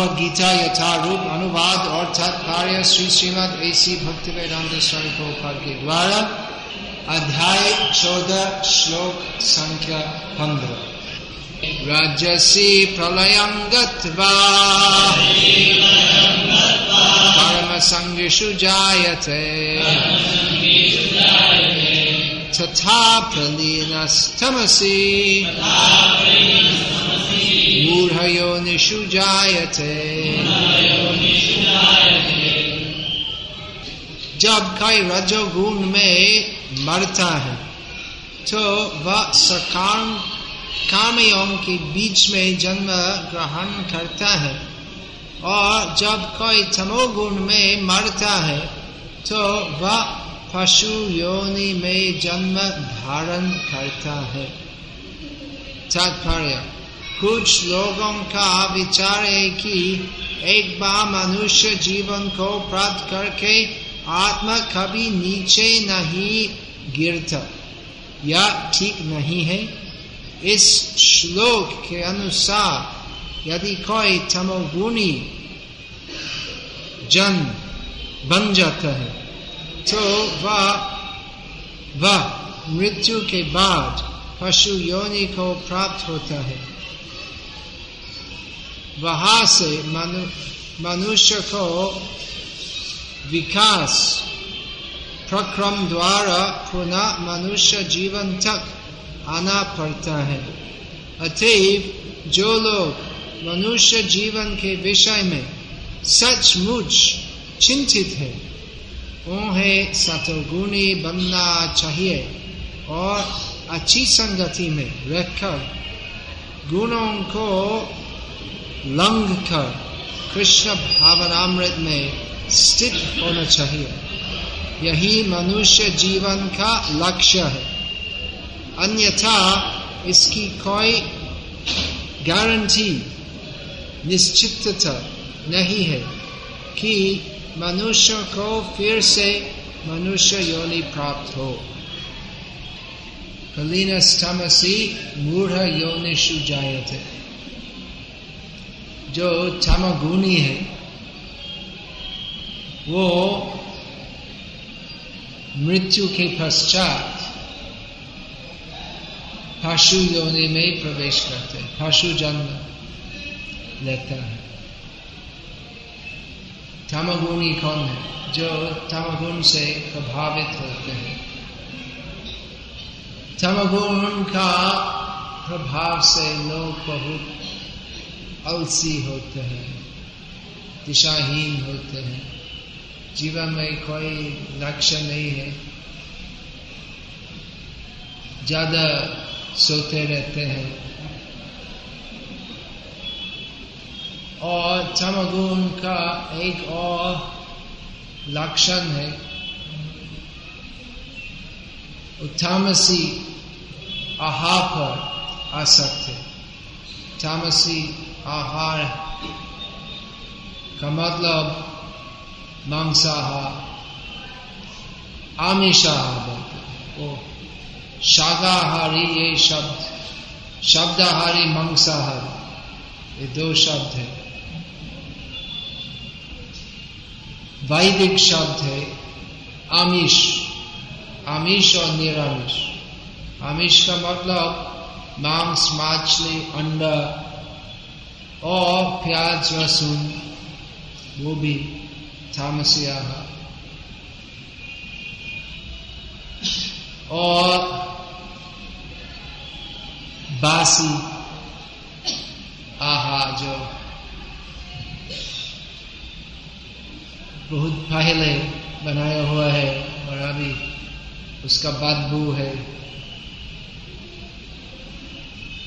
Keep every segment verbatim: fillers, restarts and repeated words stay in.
गीता यथारूप अनुवाद और तात्पर्य श्री श्रीमद् भक्तिमय रामचेश्वर प्रभुपाद के द्वारा अध्याय चौदह श्लोक संख्या पंद्रह। राजसी प्रलयं गत्वा कर्म संगेषु जायते तथा प्रलीनस्तमसि मूढ़योनिषु जायते। जब कोई रजोगुण में मरता है तो वह सकाम कामयों के बीच में जन्म ग्रहण करता है, और जब कोई तमोगुण में मरता है तो वह पशु योनि में जन्म धारण करता है। तात्पर्य, कुछ लोगों का विचार है कि एक बार मनुष्य जीवन को प्राप्त करके आत्मा कभी नीचे नहीं गिरता, यह ठीक नहीं है। इस श्लोक के अनुसार यदि कोई तमोगुणी जन बन जाता है तो वह वह मृत्यु के बाद पशु योनि को प्राप्त होता है। वहाँ से मनु, मनुष्य को विकास प्रक्रम द्वारा पुनः मनुष्य जीवन तक आना पड़ता है। अतएव जो लोग मनुष्य जीवन के विषय में सचमुच चिंतित है उन्हें सतोगुणी बनना चाहिए और अच्छी संगति में रहकर गुणों को लंघ कर कृष्ण भावनामृत में स्थित होना चाहिए। यही मनुष्य जीवन का लक्ष्य है, अन्यथा इसकी कोई गारंटी निश्चितता नहीं है कि मनुष्य को फिर से मनुष्य योनि प्राप्त हो। कलिनस्तमसि मूढ़ योनिषु जायते। जो तमोगुणी है वो मृत्यु के पश्चात पशु योनि में प्रवेश करते हैं, पशु जन्म लेता है। तमोगुणी कौन है? जो तमोगुण से प्रभावित होते हैं। तमोगुण का प्रभाव से लोग बहुत अलसी होते हैं, दिशाहीन होते हैं, जीवन में कोई लक्ष्य नहीं है, ज्यादा सोते रहते हैं। और तमोगुण का एक और लक्षण है तामसी आहार पर आसक्त है। तामसी आहार का मतलब मांसाहार, आमिषाहार बोलते हैं, वो शाकाहारी ये शब्द, शब्दाहारी मांसाहारी ये दो शब्द है। वैदिक शब्द है आमिष, आमिष और निरामिष। आमिष का मतलब मांस, मछली, अंडा और प्याज लहसुन, वो भी तामसी आहार। और बासी आहार जो बहुत पहले बनाया हुआ है और अभी उसका बदबू है।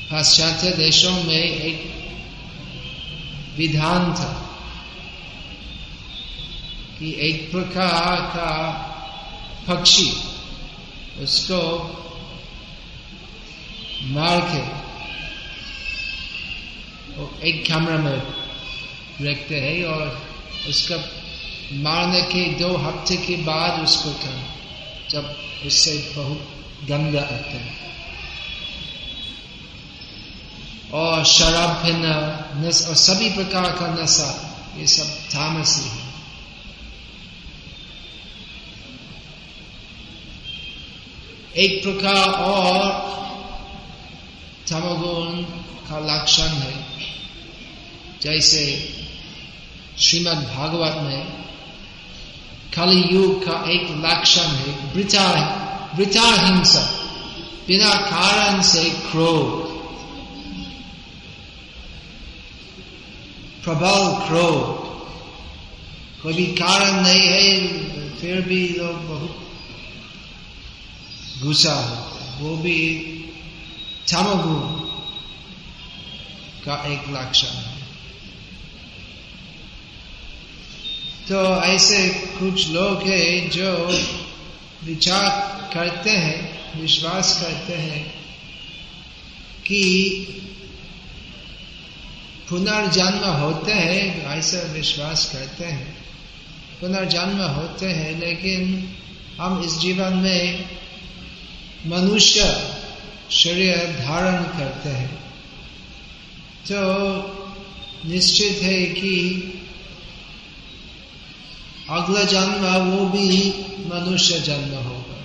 पाश्चात्य देशों में एक विधान था कि एक प्रकार का पक्षी उसको मार के एक कमरे में रखते हैं और उसका मारने के दो हफ्ते के बाद उसको खाएं, जब उससे बहुत गंदा आता है। और शराब पीना और सभी प्रकार का नशा, ये सब तामस ही है। एक प्रकार और तमोगुण का लक्षण है, जैसे श्रीमद् भागवत में कलियुग का एक लक्षण है वृथा वृथा हिंसा, बिना कारण से क्रोध, प्रबल क्रोध, कोई कारण नहीं है फिर भी लोग बहुत गुस्सा होता है, वो भी तमोगुण का एक लक्षण है। तो ऐसे कुछ लोग हैं जो विचार करते हैं, विश्वास करते हैं कि पुनर्जन्म होते हैं, ऐसा विश्वास करते हैं पुनर्जन्म होते हैं, लेकिन हम इस जीवन में मनुष्य शरीर धारण करते हैं, तो निश्चित है कि अगला जन्म वो भी मनुष्य जन्म होगा,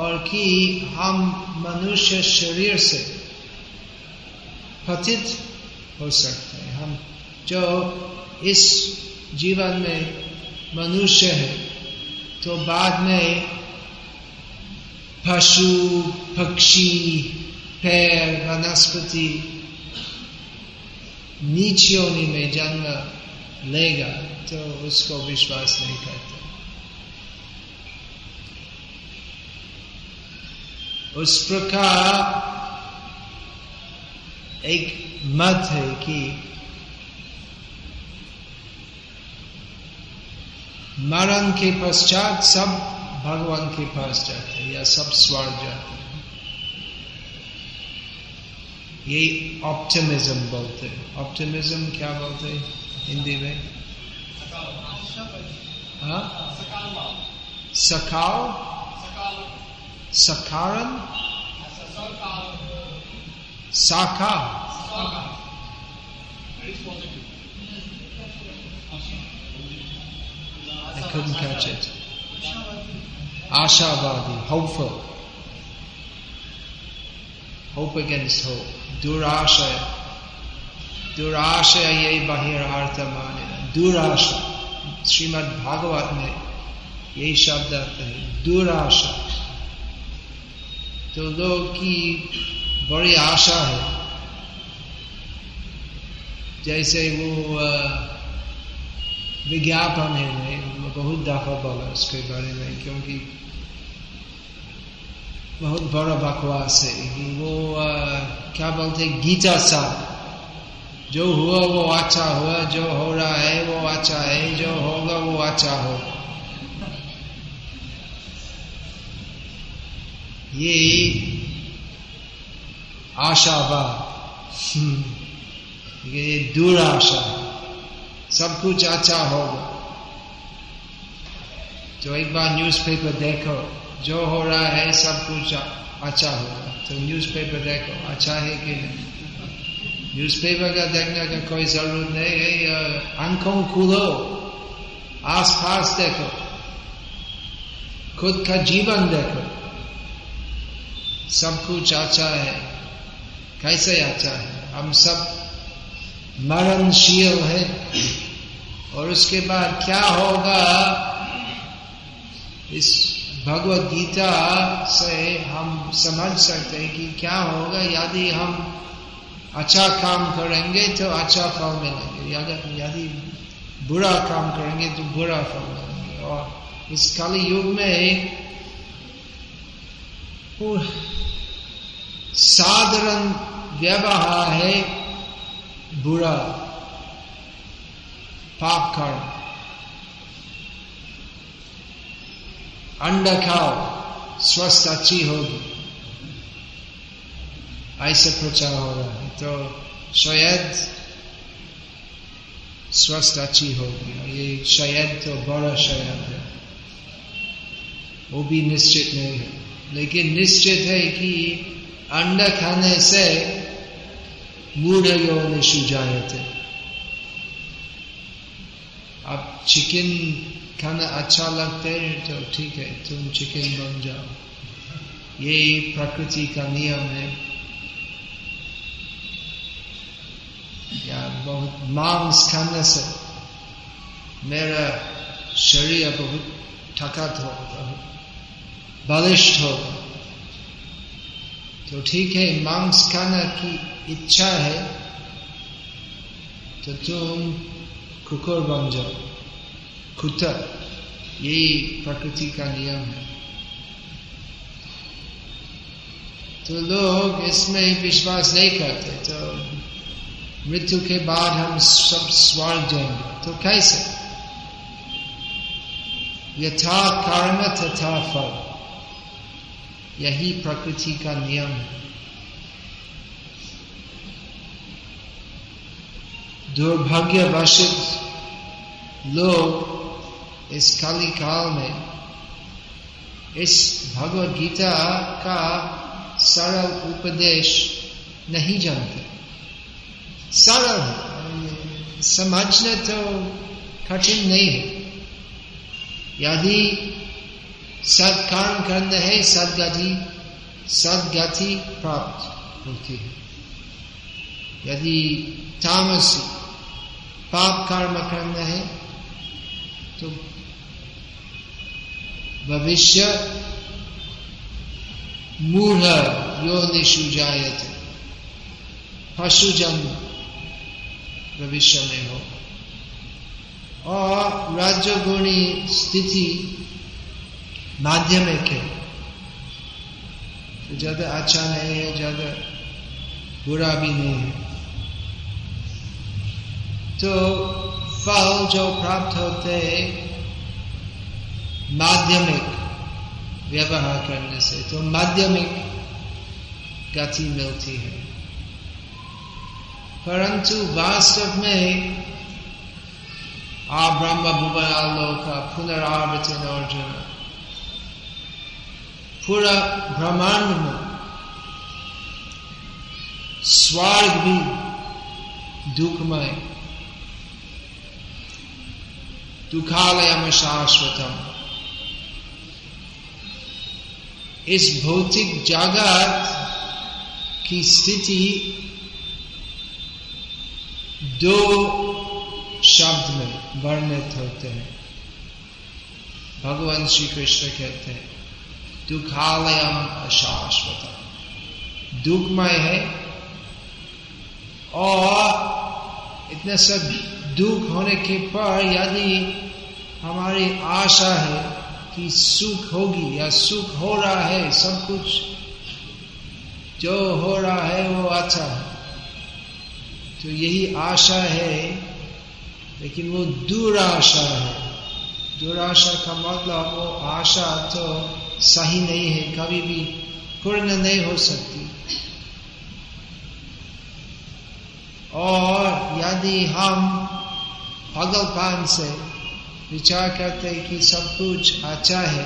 और कि हम मनुष्य शरीर से पतित हो सकते हैं। हम जो इस जीवन में मनुष्य है तो बाद में पशु, पक्षी, पेड़, वनस्पति, नीच योनि में जन्म लेगा, तो उसको विश्वास नहीं करते। उस प्रकार एक मत है कि मरण के पश्चात सब भगवान के पास जाते हैं या सब स्वर्ग जाते हैं, ये ऑप्टिमिज्म बोलते हैं। ऑप्टिमिज्म क्या बोलते हैं हिंदी में? हाँ? सकाल, सकारण, साका, I couldn't catch it. आशावादी, hopeful, hope against hope, दुराशय, दुराशय ये बहिरार्थ माने, दुराशा, श्रीमद् भागवत में यही शब्द आता है दुराशा। तो लोग की बड़ी आशा है, जैसे वो विज्ञापन है, बहुत दफा बोला उसके बारे में, क्योंकि बहुत बड़ा बकवास है वो। आ, क्या बोलते गीता साहब, जो हुआ वो अच्छा हुआ, जो हो रहा है वो अच्छा है, जो होगा वो अच्छा होगा, ये आशावाद, ये दुराशा, सब कुछ अच्छा होगा। तो एक बार न्यूज़पेपर देखो, जो हो रहा है सब कुछ अच्छा होगा, तो न्यूज़पेपर देखो अच्छा है कि नहीं, न्यूज़पेपर का देखने का कोई जरूरत नहीं है, आंखों खुलो, आस पास देखो, खुद का जीवन देखो, सब कुछ अच्छा है। कैसे अच्छा है? हम सब मरणशील है, और उसके बाद क्या होगा इस भगवद्गीता से हम समझ सकते हैं कि क्या होगा यदि हम अच्छा काम करेंगे तो अच्छा फल मिलेंगे, यदि बुरा काम करेंगे तो बुरा फल मिलेंगे। और इस कलि युग में साधारण व्यवहार है बुरा पाप कर्म, अंडा खाओ स्वस्थ अच्छी होगी, ऐसे प्रचार हो रहा है, तो शायद स्वस्थ अच्छी होगी, ये शायद तो बड़ा शायद है, वो भी निश्चित नहीं है, लेकिन निश्चित है कि अंडा खाने से मूढ़ योनि सुजायते। आप चिकन खाना अच्छा लगते हैं तो ठीक है, तुम चिकन बन जाओ, ये प्रकृति का नियम है। या बहुत मांस खाने से मेरा शरीर बहुत थकात होगा, बलिष्ठ होगा, तो ठीक है, मांस खाना की इच्छा है तो तुम कुकुर बन जाओ, कुत्ता, यही प्रकृति का नियम है। तो लोग इसमें विश्वास नहीं करते, तो मृत्यु के बाद हम सब स्वर्ग जाएंगे, तो कैसे? यथा कर्म तथा फल, यही प्रकृति का नियम है। दुर्भाग्यवशित लोग इस कलि काल में इस भगवद गीता का सरल उपदेश नहीं जानते। सरल समझना तो कठिन नहीं है, यदि सत्कर्म करना है सदगति सदगति प्राप्त होती है। यदि तामसी पाप कर्म करना है तो भविष्य मूढ़ योनिषु जायते, पशु जन्म भविष्य में हो। और रजोगुणी स्थिति माध्यमिक है, तो ज्यादा अच्छा नहीं है, ज्यादा बुरा भी नहीं है। तो फल जो प्राप्त होते हैं माध्यमिक व्यवहार करने से, तो माध्यमिक गति मिलती है। परंतु वास्तव में आ ब्रह्म भुवनालोक पुनरावर्तन अर्जुन, पूरा ब्रह्मांड में स्वर्ग भी दुखमय, दुखालयम शाश्वतम, इस भौतिक जगत की स्थिति दो शब्द में वर्णित होते हैं। भगवान श्री कृष्ण कहते हैं दुखालयम अशाश्वतम, दुखमय है और इतने सब दुख होने के पर यदि हमारी आशा है कि सुख होगी या सुख हो रहा है, सब कुछ जो हो रहा है वो अच्छा है, तो यही आशा है, लेकिन वो दुराशा है। दुराशा का मतलब वो आशा तो सही नहीं है, कभी भी पूर्ण नहीं हो सकती। और यदि हम पागलपन से विचार करते हैं कि सब कुछ अच्छा है,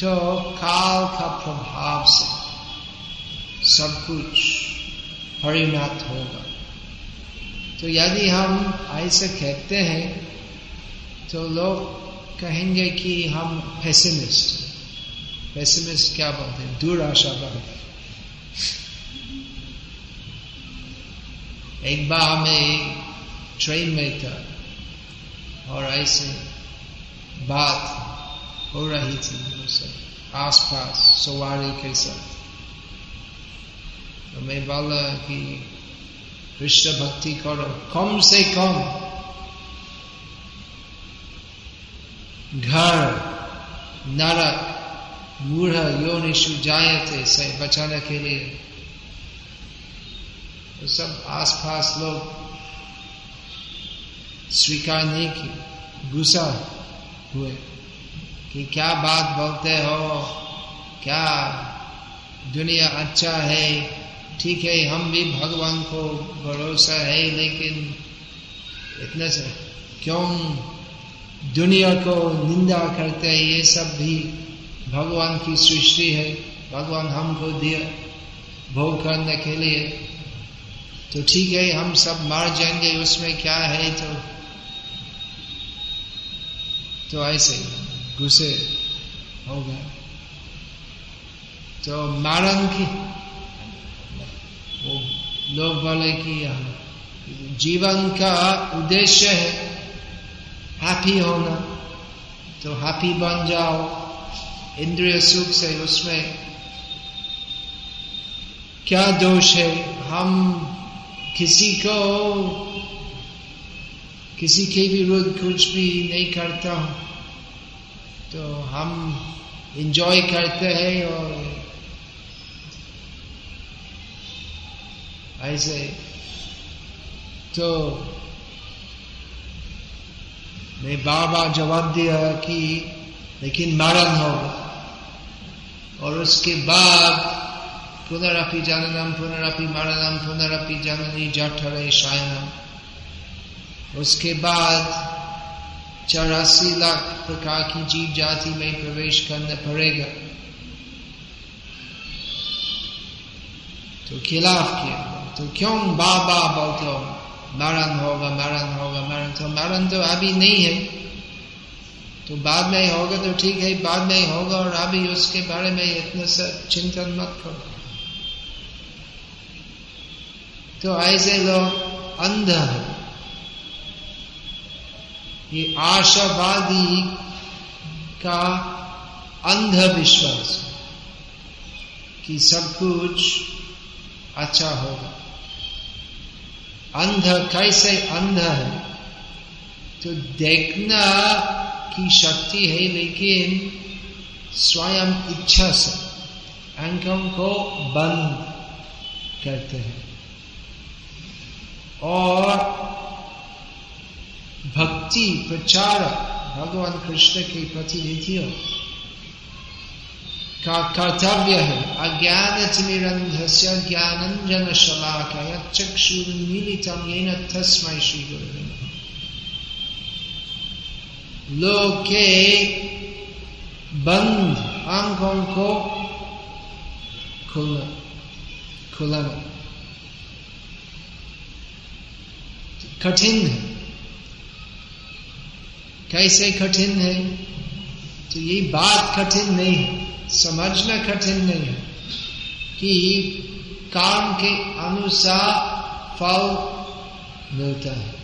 तो काल का प्रभाव से सब कुछ परिणत होगा। तो यदि हम ऐसे कहते हैं तो लोग कहेंगे कि हम पेसिमिस्ट पेसिमिस्ट क्या बोलते हैं, दुराशा बोलते हैं। एक बार मैं ट्रेन में था और ऐसे बात हो रही थी आस पास सवारी के साथ, तो मैं बोला कि कृष्ण भक्ति करो, कम से कम घर नरक मूढ़ योनिषु जायते से बचाने के लिए। तो सब आसपास लोग स्वीकार नहीं किए, गुस्सा हुए कि क्या बात बोलते हो, क्या दुनिया अच्छा है, ठीक है, हम भी भगवान को भरोसा है, लेकिन इतने से क्यों दुनिया को निंदा करते हैं, ये सब भी भगवान की सृष्टि है, भगवान हमको दिया भोग करने के लिए, तो ठीक है, हम सब मर जाएंगे, उसमें क्या है। तो तो ऐसे गुस्से हो गए। तो मारन की वो लोग बोले कि जीवन का उद्देश्य है हैप्पी होना, तो हैप्पी बन जाओ इंद्रिय सुख से, उसमें क्या दोष है। हम किसी को किसी के विरुद्ध कुछ भी नहीं करता हूँ, तो हम एंजॉय करते हैं और ऐसे। तो मैं बार बार जवाब दिया कि लेकिन मरण होगा, और उसके बाद पुनरपि जननम पुनरपि मरणम पुनरपि जननी जठरे शयनम। उसके बाद चौरासी लाख प्रकार की जीव जाति में प्रवेश करना पड़ेगा। तो खिलाफ किया, तो क्यों बार बार बोलते हो मरण होगा मरण होगा मरण। तो मरण तो अभी नहीं है, तो बाद में होगा। तो ठीक है, बाद में होगा, और अभी उसके बारे में इतना सब चिंतन मत करो। तो ऐसे लोग अंधा है, ये आशावादी का अंधा विश्वास कि सब कुछ अच्छा होगा। अंधा कैसे अंधा है, तो देखना की शक्ति है लेकिन स्वयं इच्छा से आंखों को बंद करते हैं। और भक्ति प्रचारक भगवान कृष्ण के प्रतिनिधियों का कर्तव्य है अज्ञान तिमिरंधस्य ज्ञानांजन शलाकया चक्षुर्मीलितं येन तस्मै श्री गुरवे नमः। लोग के बंद आंखों को खुला खुलाना कठिन है। कैसे कठिन है, तो ये बात कठिन नहीं है, समझना कठिन नहीं है कि काम के अनुसार फल मिलता है।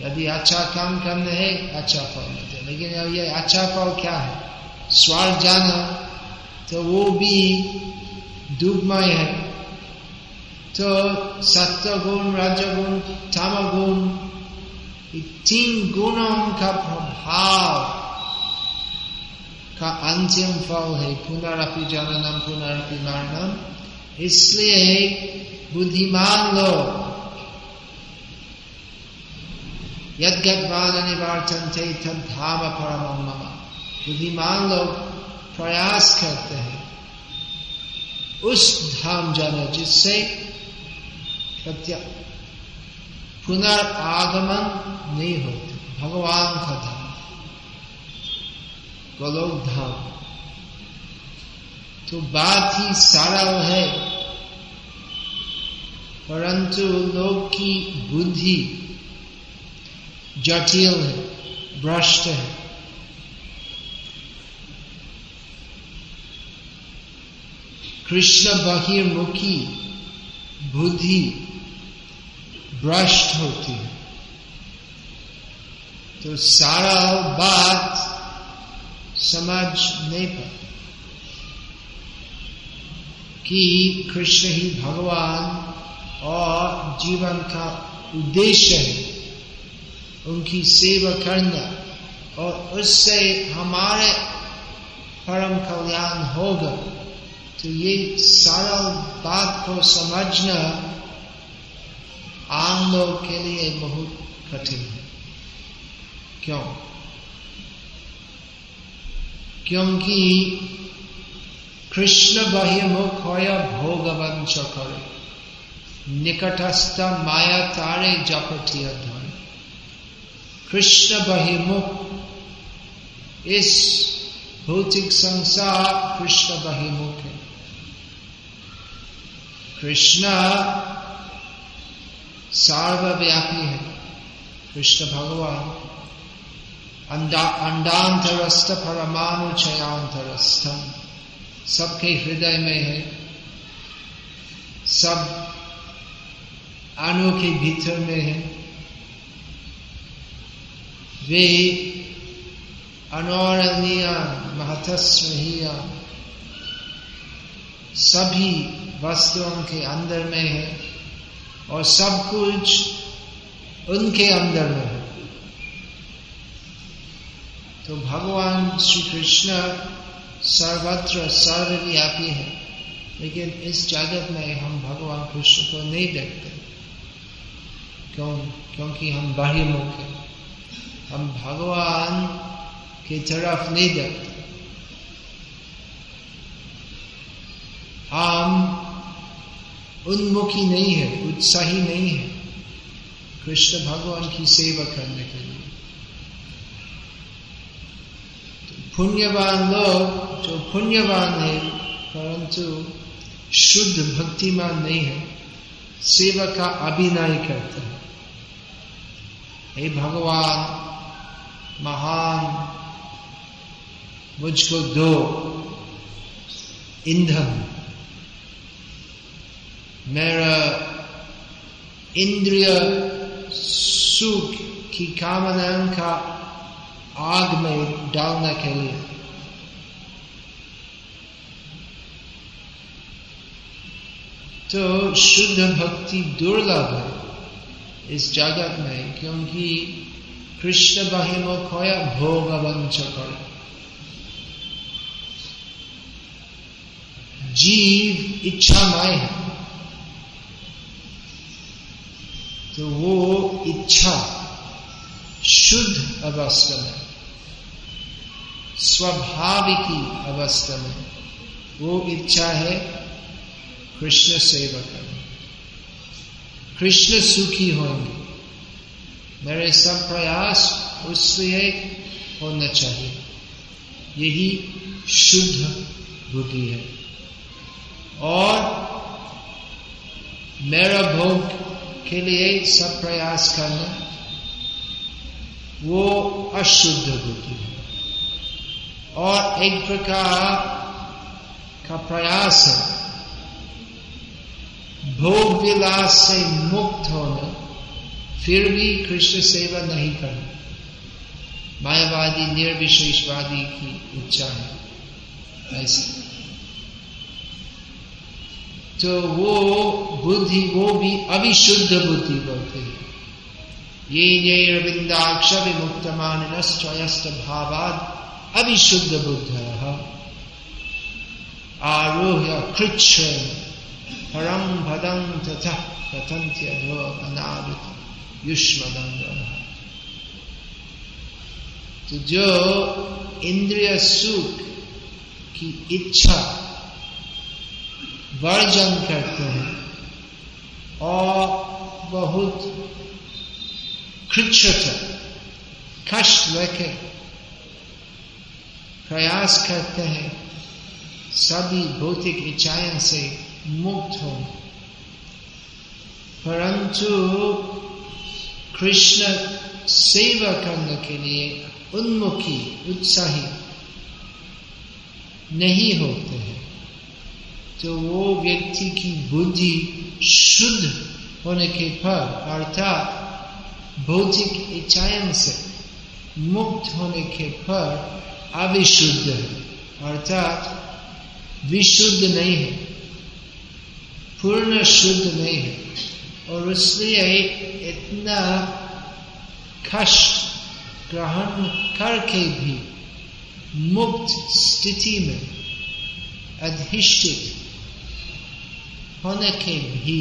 यदि अच्छा काम करना है अच्छा फल मिलता है, लेकिन ये अच्छा फल क्या है, स्वार्थ जाना, तो वो भी दुखमय है। तो सत्व गुण रजगुण तमगुण तीन गुणों का प्रभाव का अंतिम फल है पुनरपि जननम पुनरपि मरणम। इसलिए बुद्धिमान लोग यद्यद्वान निवर्तन्ते तद्धाम परमं मम, बुद्धिमान लोग प्रयास करते हैं उस धाम जाने जिससे पुनरागमन नहीं होता, भगवान का धाम गोलोक धाम। तो बात ही सरल है, परंतु लोग की बुद्धि जटिल है, भ्रष्ट है। कृष्ण बहिर्मुखी बुद्धि भ्रष्ट होती है। तो सारा बात समझ नहीं पाते कि कृष्ण ही भगवान और जीवन का उद्देश्य है उनकी सेवा करना, और उससे हमारे परम कल्याण होगा। तो ये सारा बात को समझना आम लोग के लिए बहुत कठिन है। क्यों? क्योंकि कृष्ण बहिर्मुख होया भोगवंश करे निकटस्थ माया तारे जपटिया धरे। कृष्ण बहिर्मुख, इस भौतिक संसार कृष्ण बहिर्मुख है। कृष्ण सर्वव्यापी है कृष्ण भगवान, अंडांतरस्थ परमाणु चयांतरस्थम, सबके हृदय में है, सब अणु के भीतर में है। वे अनौरणीय महतस्महीय सभी वस्तुओं के अंदर में है और सब कुछ उनके अंदर में है। तो भगवान श्री कृष्ण सर्वत्र सर्वव्यापी है, लेकिन इस जगत में हम भगवान कृष्ण को नहीं देखते। क्यों? क्योंकि हम बाह्यमुख हैं, हम भगवान की तरफ नहीं देखते। हम उन्मुखी नहीं है, उत्साही नहीं है कृष्ण भगवान की सेवा करने के लिए। पुण्यवान लोग जो पुण्यवान है परंतु शुद्ध भक्तिमान नहीं है, सेवा का अभिनय करते हैं। हे भगवान महान, मुझको दो ईंधन, मेरा इंद्रिय सुख की कामना का आग में डालने के लिए। तो शुद्ध भक्ति दुर्लभ है इस जगत में, क्योंकि कृष्ण बहिमुख होया भोग वंचक। जीव इच्छामय है, तो वो इच्छा शुद्ध अवस्था में, स्वाभाविकी अवस्था में वो इच्छा है कृष्ण सेवा करना। कृष्ण सुखी होंगे, मेरे सब प्रयास उससे होना चाहिए, यही शुद्ध बुद्धि है। और मेरा भोग के लिए सब प्रयास करना वो अशुद्ध बुद्धि है और एक प्रकार का प्रयास है। भोग विलास से मुक्त होना फिर भी कृष्ण सेवा नहीं करना मायावादी निर्विशेषवादी की इच्छा है। ऐसे तो वो बुद्धि वो भी अविशुद्ध बुद्धि बोलते हैं। ये ये रविंदाक्ष विमुक्तमान स्वयस्त भावाद अविशुद्ध बुद्धयः आरोह्य कृच्छ्र परम भदं तथा पतन्त्यधो अनावित युष्मदं। तो जो इंद्रिय सुख की इच्छा वर्जन करते हैं और बहुत कृच्छ्रता कष्ट लेके प्रयास करते हैं सभी भौतिक इच्छाएं से मुक्त हो, परंतु कृष्ण सेवा करने के लिए उन्मुखी उत्साही नहीं होते हैं। तो वो व्यक्ति की बुद्धि शुद्ध होने के पर अर्थात भौतिक इच्छाएं से मुक्त होने के पर अविशुद्ध है, अर्थात विशुद्ध नहीं है, पूर्ण शुद्ध नहीं है, और इसलिए इतना कष्ट ग्रहण करके भी मुक्त स्थिति में अधिष्ठित होने के भी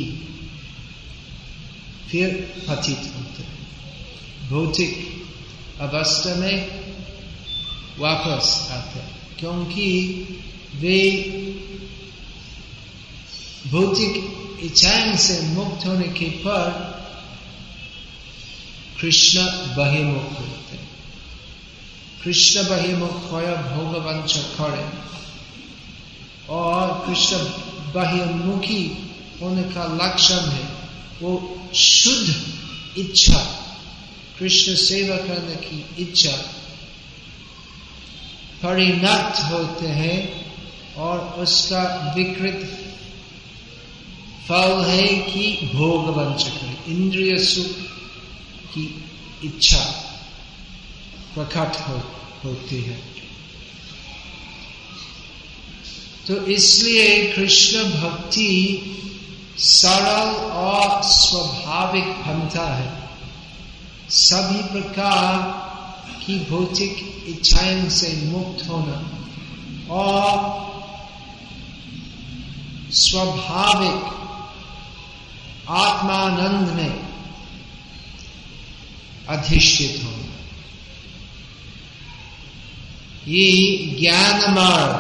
फिर पतित होते हैं, भौतिक अवस्था में वापस आते हैं, क्योंकि वे भौतिक इच्छाएं से मुक्त होने के पर कृष्ण बहिमुख होते हैं। कृष्ण बहिमुख होया भोगवंचक करे, और कृष्ण बाह्यमुखी होने का लक्षण है वो शुद्ध इच्छा, कृष्ण सेवा करने की इच्छा परिणत होते हैं और उसका विकृत फल है कि भोग वंचक इंद्रिय सुख की इच्छा प्रकट हो, होती है। तो इसलिए कृष्ण भक्ति सरल और स्वाभाविक बनता है। सभी प्रकार की भौतिक इच्छाएं से मुक्त होना और स्वाभाविक आत्मानंद में अधिष्ठित होना, ये ज्ञान मार्ग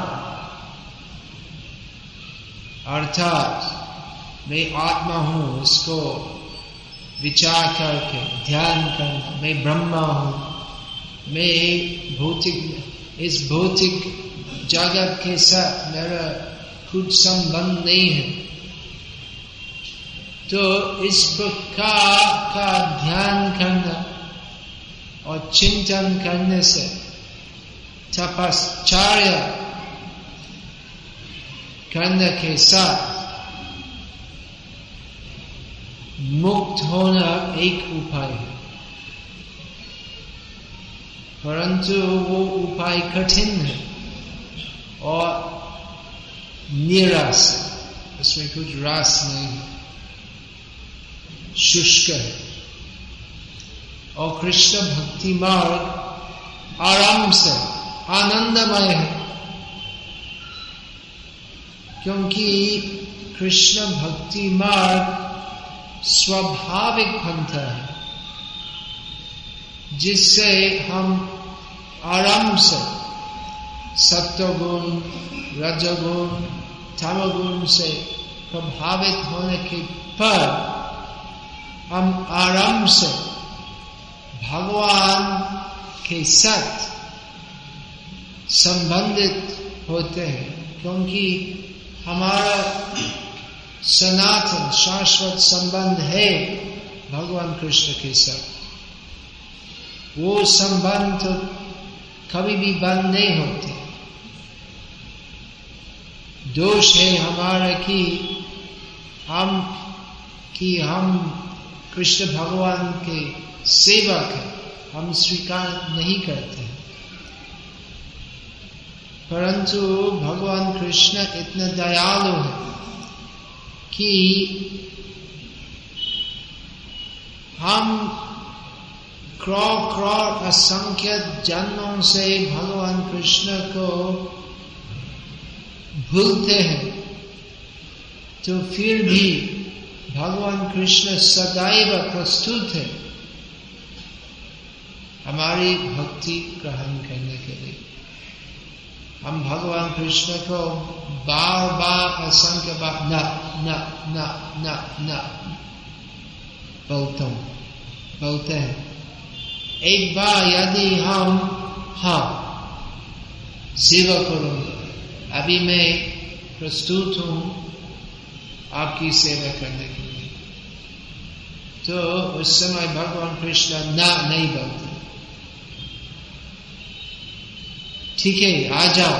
अर्थात मैं आत्मा हूं उसको विचार करके ध्यान करना, मैं ब्रह्मा हूं, मैं भौतिक इस भौतिक जगत के साथ मेरा कुछ संबंध नहीं है। तो इस प्रकार का ध्यान करना और चिंतन करने से तपश्चर्या करने के साथ मुक्त होना एक उपाय है, परंतु वो उपाय कठिन है और निराश, इसमें कुछ रास नहीं है, शुष्क है। और कृष्ण भक्ति मार्ग आराम से आनंदमय है, क्योंकि कृष्ण भक्ति मार्ग स्वाभाविक बनता है, जिससे हम आराम से सत्वगुण रजगुण तमगुण से प्रभावित होने के पर हम आराम से भगवान के साथ संबंधित होते हैं, क्योंकि हमारा सनातन शाश्वत संबंध है भगवान कृष्ण के साथ। वो संबंध तो कभी भी बंद नहीं होते। दोष है हमारा कि हम कि हम कृष्ण भगवान के सेवक हैं, हम स्वीकार नहीं करते, परंतु भगवान कृष्ण इतने दयालु है कि हम क्रौ क्रौ असंख्य जन्मों से भगवान कृष्ण को भूलते हैं, तो फिर भी भगवान कृष्ण सदैव प्रस्तुत है हमारी भक्ति ग्रहण करने के लिए। हम भगवान कृष्ण को बार बार असंख्य बार न न न न न बोलता हूँ बोलते हैं। एक बार यदि हम हाँ सेवा करूँगा, अभी मैं प्रस्तुत हूँ आपकी सेवा करने के लिए, तो उस समय भगवान कृष्ण ना नहीं बोलते, ठीक है आ जाओ।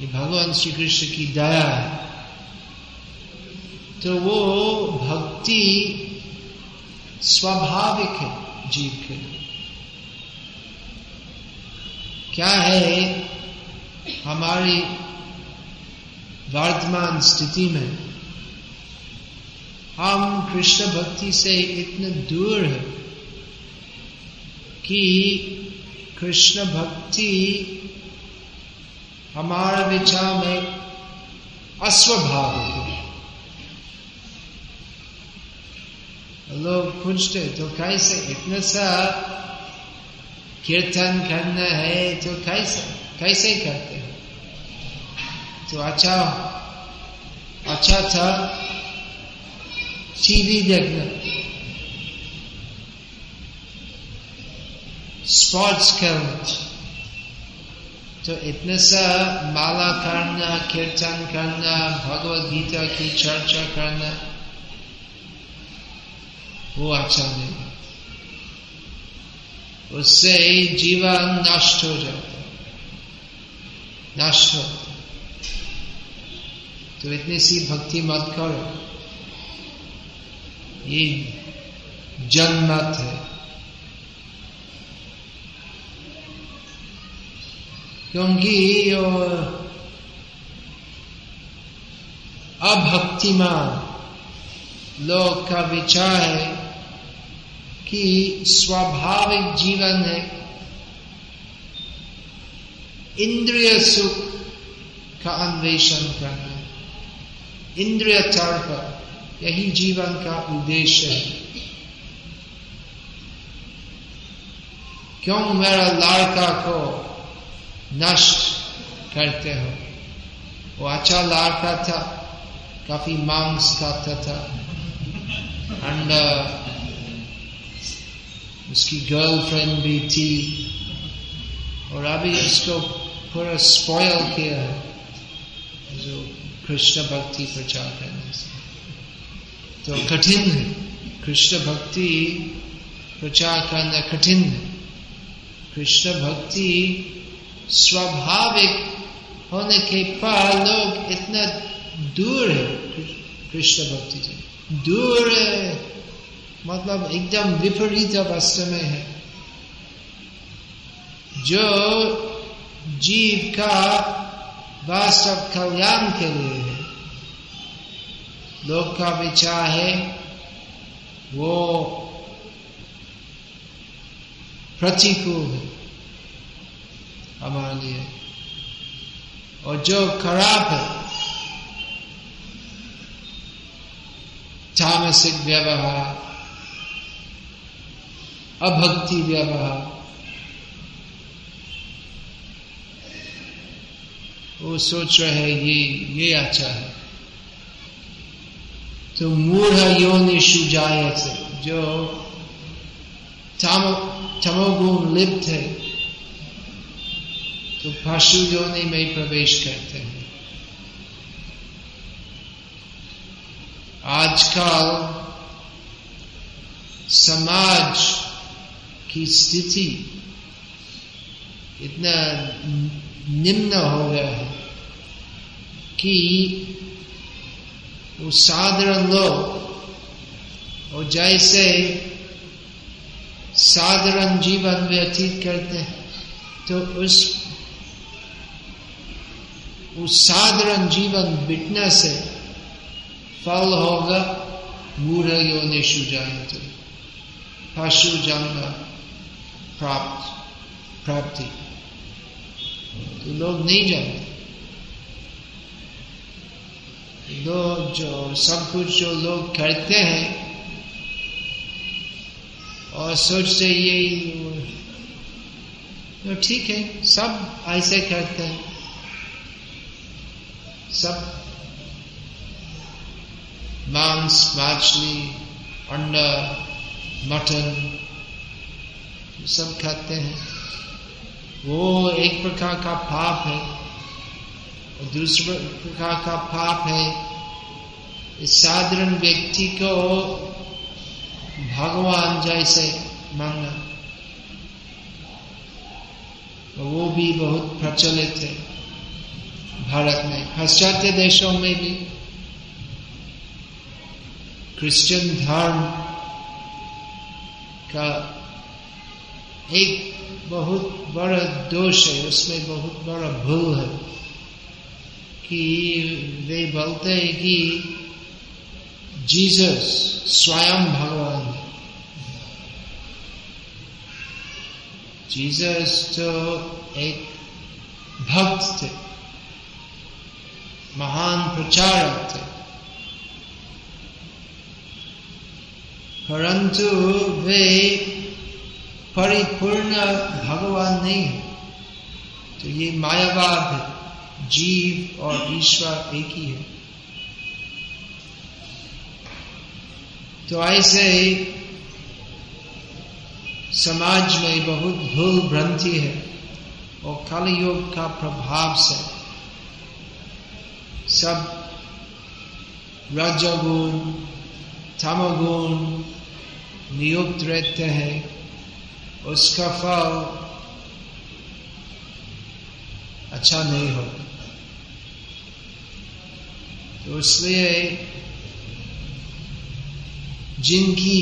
ये भगवान श्री कृष्ण की दया है। तो वो भक्ति स्वाभाविक है जीव के लिए। क्या है हमारी वर्तमान स्थिति में, हम कृष्ण भक्ति से इतने दूर है कि कृष्ण भक्ति हमारे विचार में अस्वाभाविक है। लोग पूछते तो कैसे इतना सा कीर्तन करना है, तो कैसे कैसे करते हैं? तो अच्छा अच्छा था टीवी देखना, स्पोर्ट्स खेलना, तो इतने सा माला करना, कीर्तन करना, भगवद गीता की चर्चा करना वो अच्छा नहीं, उससे जीवन नष्ट हो जाता नष्ट हो तो इतनी सी भक्ति मत करो, ये जनमत है। क्योंकि यो अभक्तिमान लोग का विचार है कि स्वाभाविक जीवन है, इंद्रिय सुख का अन्वेषण करना, इंद्रिय तर्पण, यही जीवन का उद्देश्य है। क्यों मेरा लड़का को नष्ट करते हो, वो अच्छा लड़का था, काफी मांस खाता था, अंडा, उसकी गर्लफ्रेंड भी थी, और अभी उसको पूरा स्पॉइल किया है जो कृष्ण भक्ति प्रचार करने से। तो कठिन है कृष्ण भक्ति प्रचार करना, कठिन है। कृष्ण भक्ति स्वाभाविक होने के बाद लोग इतना दूर है कृष्ण भक्ति से, दूर है मतलब एकदम विपरीत अवस्था में है। जो जीव का वास्तव कल्याण के लिए है, लोग का विचार है वो प्रतिकूल है हमारे लिए, और जो खराब है तामसिक व्यवहार, अभक्ति व्यवहार, वो सोच रहे हैं ये ये अच्छा है। तो मूढ़ योनिषु जायते, जो तमोगुण लिप्त है तो पशु योनि में प्रवेश करते हैं। आजकल समाज की स्थिति इतना निम्न हो गया है कि वो साधारण लोग और जैसे साधारण जीवन व्यतीत करते हैं, तो उस उस साधारण जीवन बिटने से फल होगा मूढ़ योनिषु जायते, पशु जन्म प्राप्त प्राप्ति। तो लोग नहीं जानते, लोग जो सब कुछ जो लोग करते हैं और सोचते ये ठीक है, सब ऐसे करते हैं, सब मांस मछली अंडा मटन सब खाते हैं, वो एक प्रकार का पाप है। और दूसरे प्रकार का पाप है इस साधारण व्यक्ति को भगवान जैसे मानना, वो भी बहुत प्रचलित है भारत में, पाश्चात्य देशों में भी। क्रिश्चियन धर्म का एक बहुत बड़ा दोष है, उसमें बहुत बड़ा भूल है कि वे बोलते हैं कि जीसस स्वयं भगवान है। जीसस तो एक भक्त थे, महान प्रचारक थे, परंतु वे परिपूर्ण भगवान नहीं है। तो ये मायावाद है, जीव और ईश्वर एक ही है। तो ऐसे समाज में बहुत भूल भ्रांति है, और कलियुग का प्रभाव से सब रजोगुण तमोगुण नियुक्त रहते हैं, उसका फल अच्छा नहीं होता। तो इसलिए जिनकी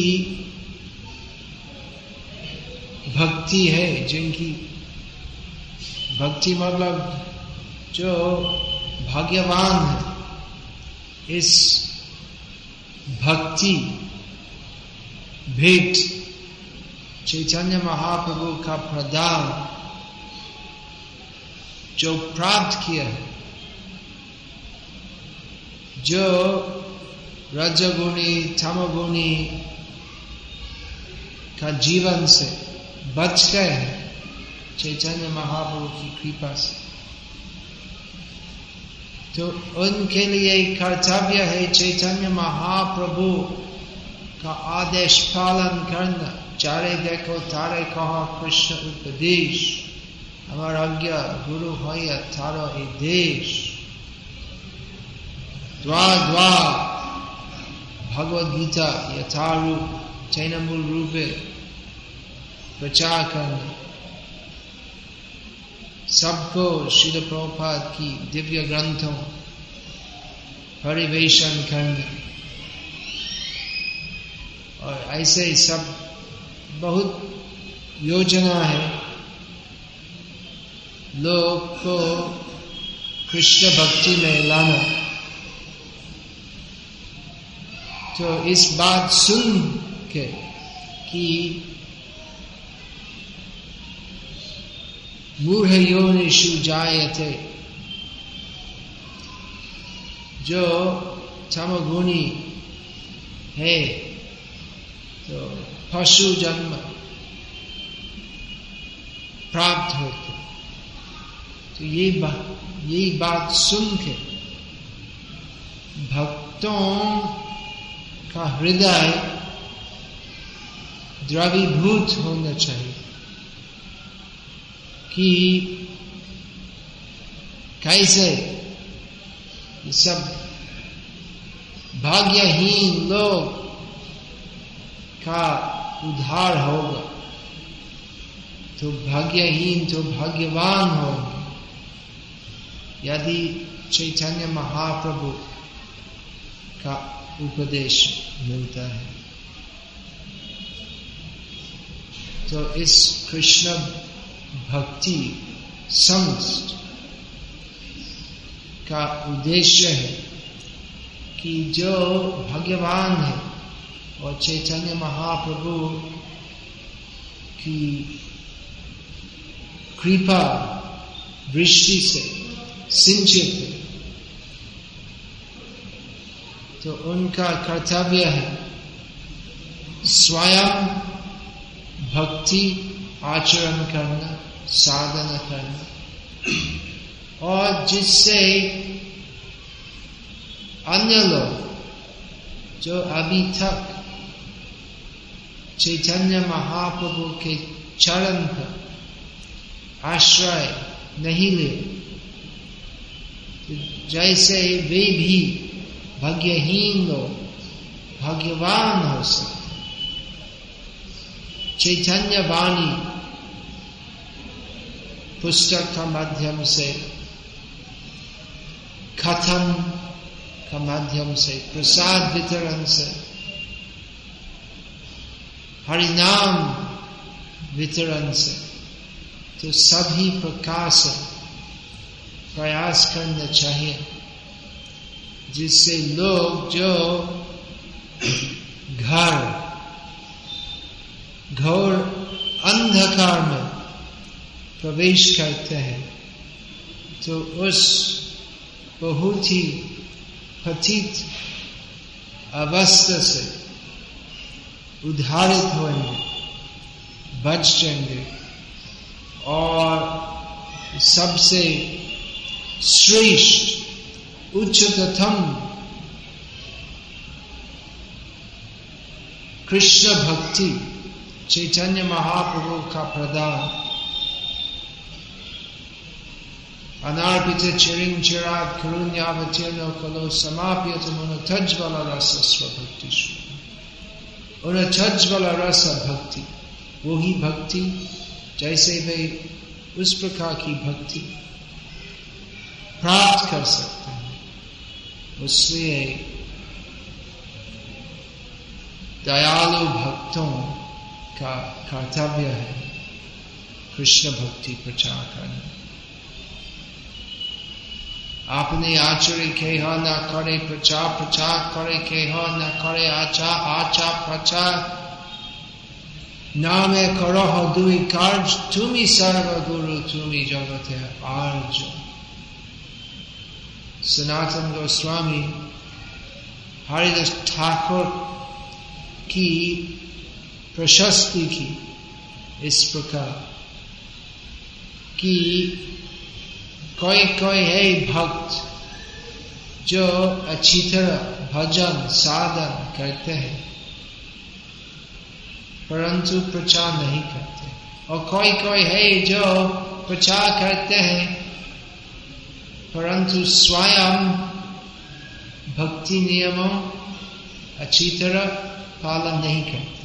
भक्ति है, जिनकी भक्ति मतलब जो भाग्यवान है, इस भक्ति भेंट चैतन्य महाप्रभु का प्रदान जो प्राप्त किया है, जो रजोगुणी तमोगुणी का जीवन से बच गए हैं चैतन्य महाप्रभु की कृपा से, तो उनके लिए कर्तव्य है चैतन्य महाप्रभु का आदेश पालन करना। चारे देखो तारे कहो कृष्ण उपदेश, हमार आज्ञा गुरु होया तारो ए देश। द्वा द्वा भगवद्गीता यथारूप तैनमूल रूपे प्रचार करना। सबको श्रील प्रभुपाद की दिव्य ग्रंथों परिवेशन करना, और ऐसे ही सब बहुत योजना है लोग को कृष्ण भक्ति में लाना। तो इस बात सुन के कि मूढ़ योनिषु जायते, जो तमोगुणी है तो पशु जन्म प्राप्त होते। तो ये बात यही बात सुन के भक्तों का हृदय द्रवीभूत होना चाहिए कि कैसे सब भाग्यहीन लोग का उद्धार होगा। तो भाग्यहीन तो भाग्यवान होंगे यदि चैतन्य महाप्रभु का उपदेश मिलता है। तो इस कृष्ण भक्ति संस्थ का उद्देश्य है कि जो भगवान है और चैतन्य महाप्रभु की कृपा दृष्टि से सिंचित है, तो उनका कर्तव्य है स्वयं भक्ति आचरण करना, साधना करना, और जिससे अन्य लोग जो अभी तक चैतन्य महाप्रभु के चरण पर आश्रय नहीं ले, जैसे वे भी भाग्यहीन लोग भाग्यवान हो सके। चैतन्य वाणी पुस्तक का माध्यम से, कथन का माध्यम से, प्रसाद वितरण से, हरिनाम वितरण से, तो सभी प्रकार से प्रयास करना चाहिए जिससे लोग जो घर घोर अंधकार में प्रवेश करते हैं, तो उस बहुत ही पतित अवस्था से उद्धारित होंगे, बच जाएंगे, और सबसे श्रेष्ठ उच्चतम कृष्ण भक्ति चैतन्य महाप्रभु का प्रदान अनार्पित चिरिं चिरात् करुण्यावतीर्णो खलु समाप्यते मनोज्ज्वल रस स्वभक्तिषु। और उज्ज्वल रस भक्ति, वही भक्ति जैसे वे उस प्रकार की भक्ति प्राप्त कर सकते हैं। उसलिए दयालु भक्तों का कर्तव्य है कृष्ण भक्ति प्रचार करना। आपने आचरे केह न करे प्रचार, प्रचार करे केह न करे आचार, आचार प्रचार नामे करह दुई कार्य, तुमी सर्व गुरु तुमी जगत आर्य। सनातन गोस्वामी हरिदास ठाकुर की प्रशस्ति की इस प्रकार की कोई कोई है भक्त जो अच्छी तरह भजन साधन करते हैं परंतु प्रचार नहीं करते, और कोई कोई है जो प्रचार करते हैं परंतु स्वयं भक्ति नियमों अच्छी तरह पालन नहीं करते।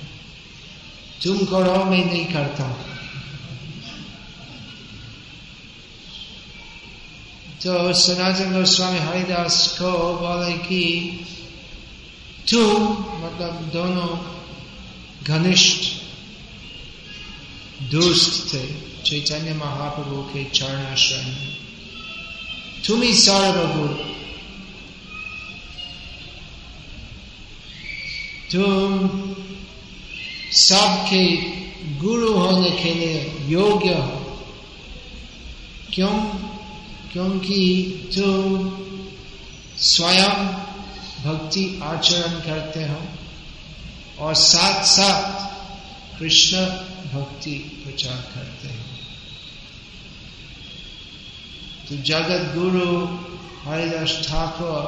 तुम करो मैं नहीं करता हूं, तो सनातन गोस्वामी हरिदास को बोले कि तू मतलब दोनों घनिष्ठ दोस्त थे चैतन्य महाप्रभु के चरणाश्रय में, तुम ही सर्वगुरु, तुम सबके गुरु होने के लिए योग्य हो। क्यों? क्योंकि तुम स्वयं भक्ति आचरण करते हो और साथ साथ कृष्ण भक्ति प्रचार करते हो। तो जगत गुरु हरिदास ठाकुर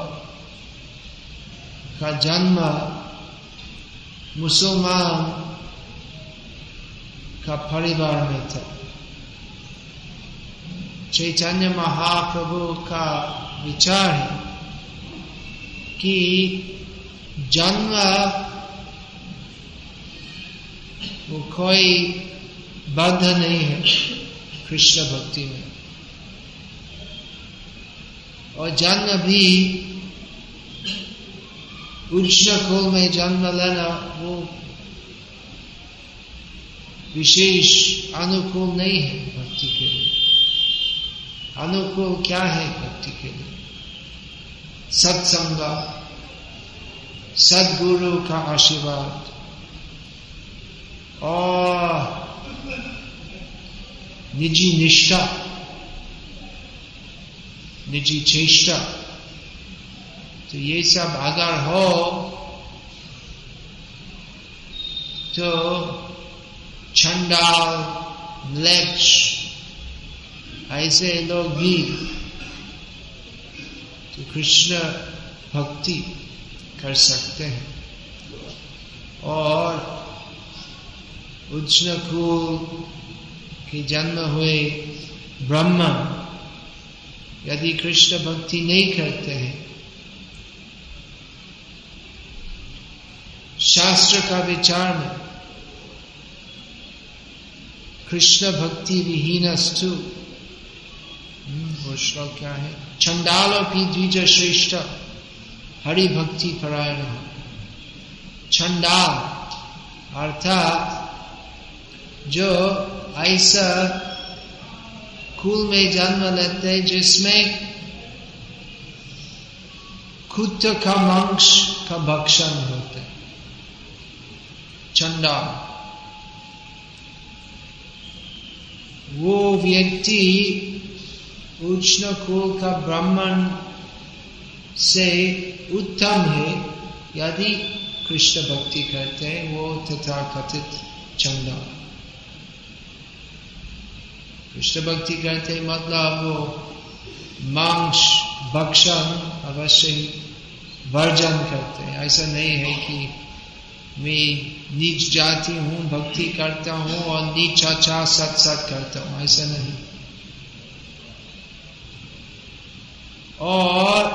का जन्म मुसलमान का परिवार में था। चैतन्य महाप्रभु का विचार है कि जन्म वो कोई बंध नहीं है कृष्ण भक्ति में, और जन्म भी उच्च कुल में जन्म लेना वो विशेष अनुकूल नहीं है भक्ति के लिए। अनुकूल क्या है भक्ति के लिए? सत्संग, सदगुरु का आशीर्वाद और निजी निष्ठा, निजी चेष्टा। तो ये सब अगर हो तो चंडाल म्लेच्छ ऐसे लोग भी तो कृष्ण भक्ति कर सकते हैं। और उच्च कुल के जन्म हुए ब्रह्मा यदि कृष्ण भक्ति नहीं करते हैं, शास्त्र का विचार में कृष्ण भक्ति विहीनस्तु, वो श्लोक क्या है? छंडालोपि द्विज श्रेष्ठ हरि भक्ति परायण। छंडाल अर्थात जो ऐसा कुल में जन्म लेते हैं जिसमें खुद का मांस का भक्षण होता है, चंडाल। वो व्यक्ति उष्ण कुल का ब्राह्मण से उत्तम है यदि कृष्ण भक्ति करते हैं, वो तथाकथित चंडाल। कृष्ण भक्ति करते मतलब वो मांस भक्षण अवश्य ही वर्जन करते हैं। ऐसा नहीं है कि मैं नीच जाति हूँ भक्ति करता हूँ और नीच आचार सत्संग करता हूँ, ऐसा नहीं। और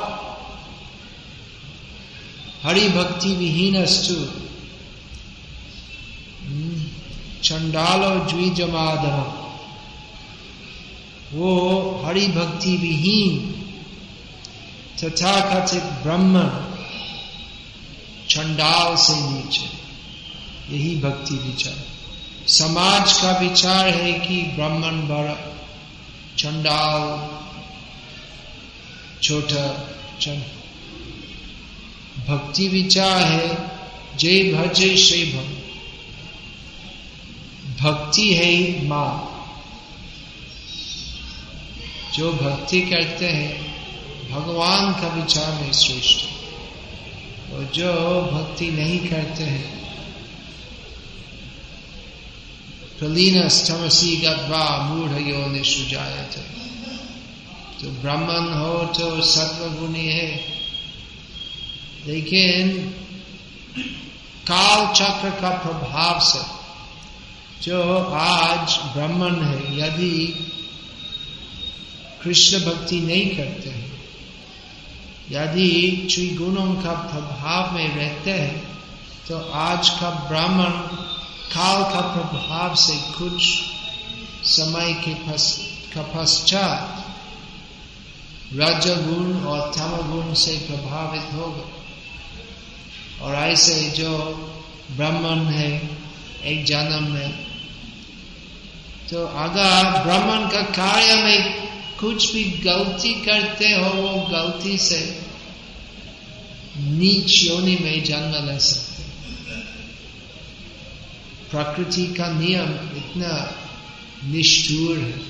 हरि भक्ति विहीन अस्तु चंडालो द्विजमादः, वो हरि भक्ति विहीन तथाकथित ब्रह्म चंडाल से नीचे। यही भक्ति विचार। समाज का विचार है कि ब्राह्मण बड़ा, चंडाल छोटा। भक्ति विचार है जय भजे श्री भक्त। भक्ति है माँ। जो भक्ति करते हैं भगवान का विचार में श्रेष्ठ, और जो भक्ति नहीं करते हैं प्रलीनस्तमसी गत्वा मूढ़योनिषु जायते। तो ब्राह्मण हो तो सत्वगुणी है, लेकिन काल चक्र का प्रभाव से जो आज ब्राह्मण है यदि कृष्ण भक्ति नहीं करते हैं, यदि त्रिगुणों का प्रभाव में रहते हैं, तो आज का ब्राह्मण काल का प्रभाव से कुछ समय के पश्चात रजगुण और तमगुण से प्रभावित होगा। और ऐसे जो ब्राह्मण है एक जन्म में, तो अगर ब्राह्मण का कार्य में कुछ भी गलती करते हो, वो गलती से नीच योनि में जन्म ले सकते। प्रकृति का नियम इतना निष्ठुर है।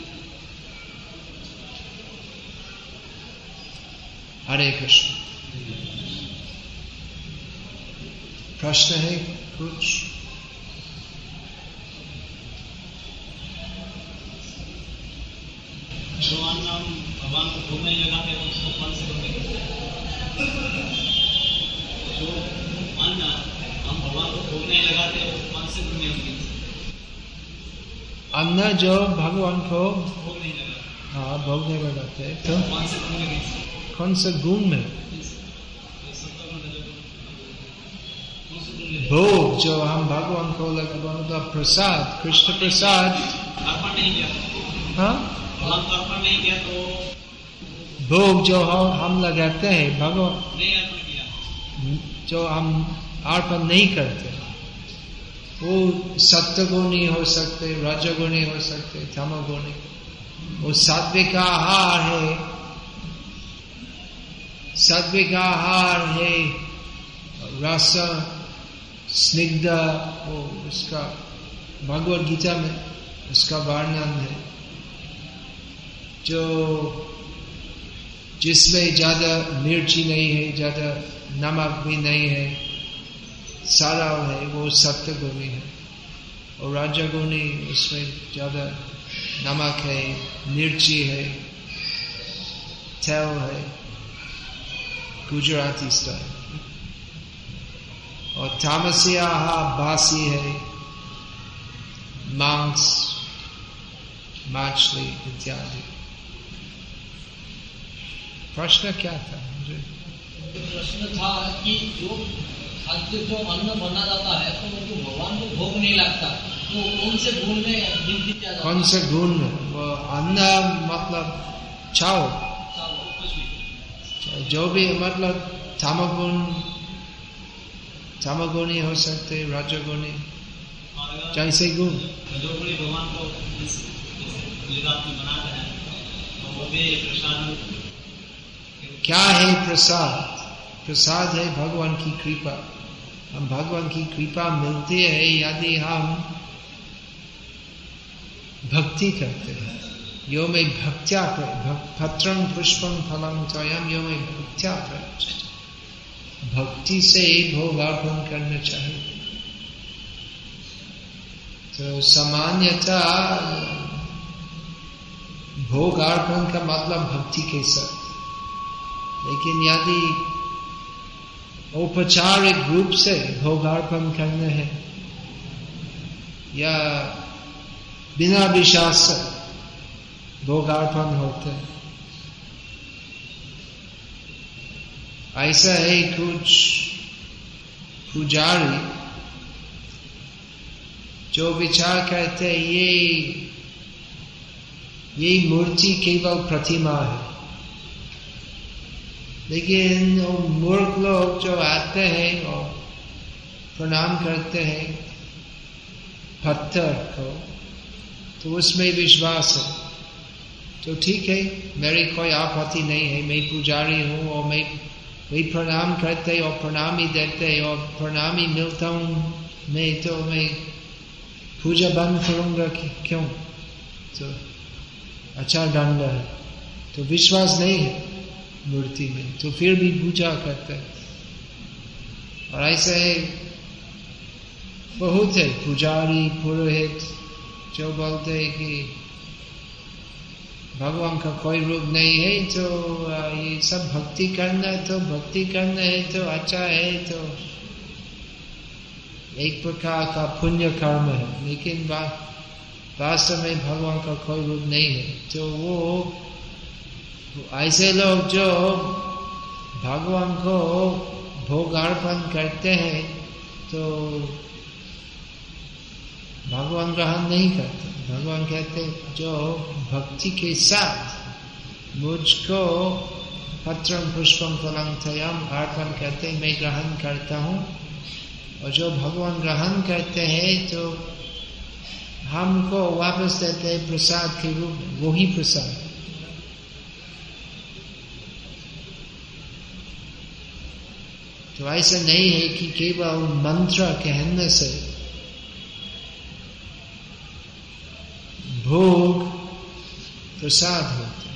हरे कृष्ण। प्रश्न है कुछ? भगवान नाम भगवान को घूमने लगाते हैं, उसको मन से रोकने करते हैं। जो मन ना हम भगवान को घूमने लगाते हैं, उसको मन से घूमने होंगे। अन्ना जो भगवान को घूमने लगाते, हाँ भोगने लगाते हैं, तो मन से घूमने कौन से गुण में भोग जो हम भगवान को लगाते, प्रसाद कृष्ण प्रसाद अर्पण नहीं किया, हाँ नहीं किया, तो भोग जो हम हम लगाते हैं भगवान जो हम अर्पण नहीं करते, वो सत्वगुणी हो सकते, रजगुणी हो सकते, तमोगुणी। वो सात्विक आहार है, सात्विक आहार है रस स्निग्ध, उसका भगवद्गीता में उसका वर्णन है। जो जिसमें ज्यादा मिर्ची नहीं है, ज्यादा नमक भी नहीं है, सारा है, वो सत्वगुणी है। और रजगुणी उसमें ज्यादा नमक है, मिर्ची है, तेल है, गुजराती स्टाइल। और तामसी आहार बासी है, मांस मछली इत्यादि। प्रश्न क्या था? मुझे प्रश्न था कि जो खाद्य जो अन्न बना जाता है तो उनको भगवान को भोग नहीं लगता, तो कौन से गुण में गिनती किया जाता है? कौन से गुण में? वो अन्न मतलब चाव, जो भी मतलब तमगुण, तमगुणी हो सकते, रजगुणी, जैसे गुण भगवान को बनाते हैं, तो वो भी प्रसाद क्या है? प्रसाद। प्रसाद है भगवान की कृपा। हम भगवान की कृपा मिलते हैं यदि हम भक्ति करते हैं। यो में भक्त्या पत्रं पुष्पं फलं त्वयम्, यो में भक्त्या। भक्ति से भोग अर्पण करना चाहिए। तो सामान्यतः भोग अर्पण का मतलब भक्ति के साथ, लेकिन यदि औपचारिक रूप से भोगार्पण करने हैं या बिना विश्वास से भोगार्पण होते हैं, ऐसा है कुछ पुजारी जो विचार करते हैं ये ये मूर्ति केवल प्रतिमा है, लेकिन वो मूर्ख लोग जो आते हैं और प्रणाम करते हैं पत्थर को तो उसमें विश्वास है। तो ठीक है, मेरी कोई आपत्ति नहीं है, मैं पुजारी हूँ और मैं मैं प्रणाम करते और प्रणाम ही देते और प्रणाम ही मिलता हूँ, नहीं तो मैं पूजा बंद करूँगा क्यों, तो अच्छा दंड है। तो विश्वास नहीं है मूर्ति में, तो फिर भी पूजा करते हैं। और ऐसे बहुत है पुजारी पुरोहित जो बोलते हैं कि भगवान का कोई रूप नहीं है, तो ये सब भक्ति करना तो भक्ति करना है तो अच्छा है, तो एक प्रकार का पुण्य कर्म है, लेकिन वास्तव में भगवान का कोई रूप नहीं है। तो वो ऐसे लोग जो भगवान को भोग अर्पण करते हैं तो भगवान ग्रहण नहीं करते। भगवान कहते जो भक्ति के साथ मुझको पत्रम पुष्पम फलंथयम अर्पण करते मैं ग्रहण करता हूँ, और जो भगवान ग्रहण करते हैं तो हमको वापस देते हैं प्रसाद के रूप, वही प्रसाद। तो ऐसा नहीं है कि केवल मंत्र कहने से भोग प्रसाद होता है।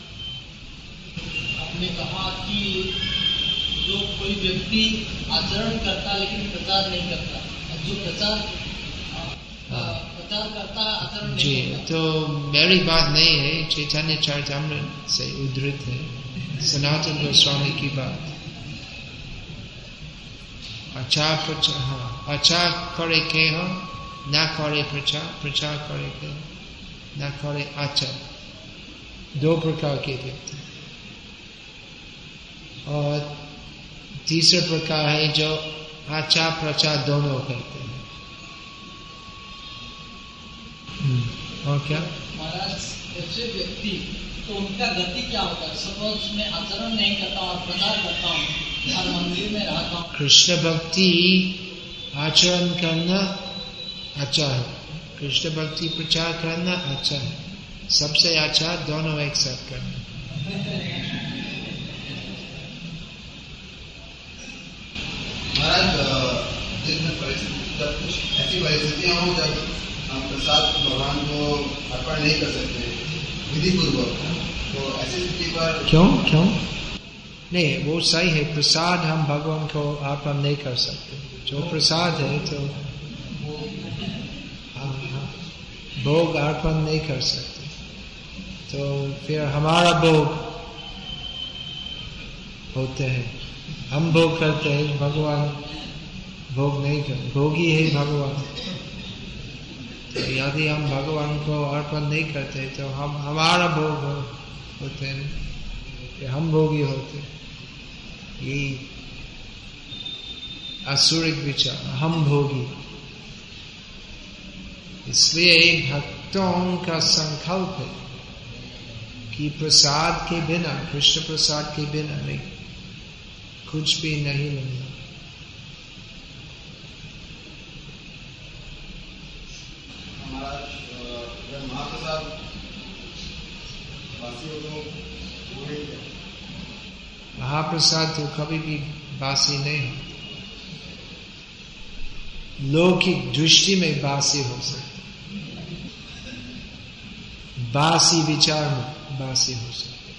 आपने कहा कि जो कोई व्यक्ति आचरण करता लेकिन प्रचार नहीं करता, जो प्रचार प्रचार करता आचरण नहीं जी करता। तो मेरी बात नहीं है, चैतन्य चरितामृत से उद्धृत है, सनातन गोस्वामी की बात। अच्छा प्रचार, हाँ अच्छा करे के हो ना करे प्रचार, प्रचार करे के हो ना करे आचर, दो प्रकार के व्यक्ति। और तीसरा प्रकार है जो आचार प्रचार दोनों करते हैं। और क्या महाराज ऐसे व्यक्ति तो उनका गति क्या होता है? सपोज मैं आचरण नहीं करता और प्रचार करता हूँ और मंदिर में रहता हूँ। कृष्ण भक्ति आचरण करना अच्छा है, कृष्ण भक्ति प्रचार करना अच्छा है, सबसे अच्छा दोनों एक साथ करना। महाराज जिसमें ऐसी परिस्थितियाँ हों जब हम प्रसाद भगवान को अर्पण नहीं कर सकते विधि पूर्वक, तो ऐसी स्थिति पर क्यों क्यों नहीं, वो सही है, प्रसाद हम भगवान को अर्पण नहीं कर सकते, जो प्रसाद है तो भोग अर्पण नहीं कर सकते, तो फिर हमारा भोग होते हैं, हम भोग करते हैं, भगवान भोग नहीं करते, भोगी है भगवान। तो यदि हम भगवान को अर्पण नहीं करते तो हम हमारा भोग होते हैं, फिर हम भोगी होते हैं। ये आसुरिक विचार, हम भोगी। इसलिए भक्तों का संकल्प है कि प्रसाद के बिना, कृष्ण प्रसाद के बिना मैं कुछ भी नहीं लूंगा। हमारा जब महाप्रसाद बासी हो तो महाप्रसाद तो कभी भी बासी नहीं होता, लौकिक दृष्टि में बासी हो सकता, बासी विचार में बासी हो सकते।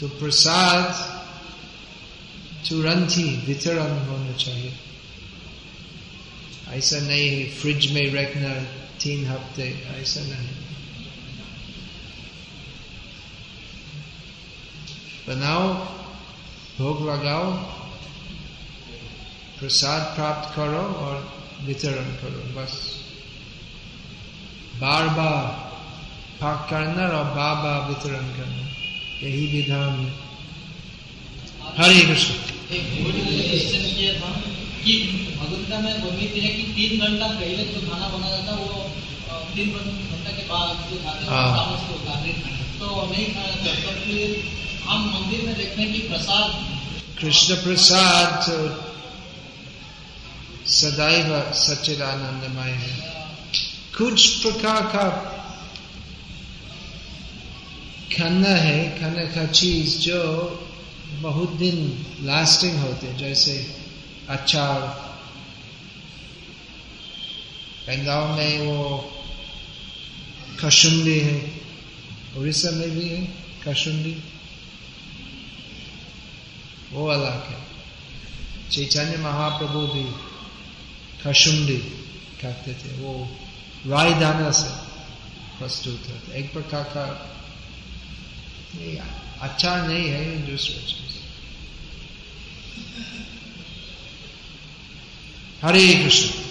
तो प्रसाद तुरंत ही वितरण होना चाहिए, ऐसा नहीं है फ्रिज में रखना तीन हफ्ते, ऐसा नहीं। बनाओ, भोग लगाओ, प्रसाद प्राप्त करो और वितरण करो, बस। बार बार पाक करना और बार बार वितरण करना, यही विधान है। हरे कृष्ण। कि भगवद्गीता में वर्णित है कि तीन घंटा पहले जो खाना बनाया जाता है वो तीन घंटा के बाद जो खाते हैं वो तामसिक होता है, तो नहीं खाया जाता। तो हम मंदिर में देखते हैं कि प्रसाद कृष्ण प्रसाद सदैव सच्चिदानंदमय है। कुछ प्रकार का खाना है, खाने का चीज जो बहुत दिन लास्टिंग होते हैं, जैसे अचार। बंगाल में वो कशुंडी है, उड़ीसा में भी है कशुंडी, वो अलग है। चैतन्य महाप्रभु भी कशुंडी खाते थे, वो राई दाना से प्रस्तुत होते, एक प्रकार का अच्छा नहीं है दूसरा चीज। हरे कृष्ण।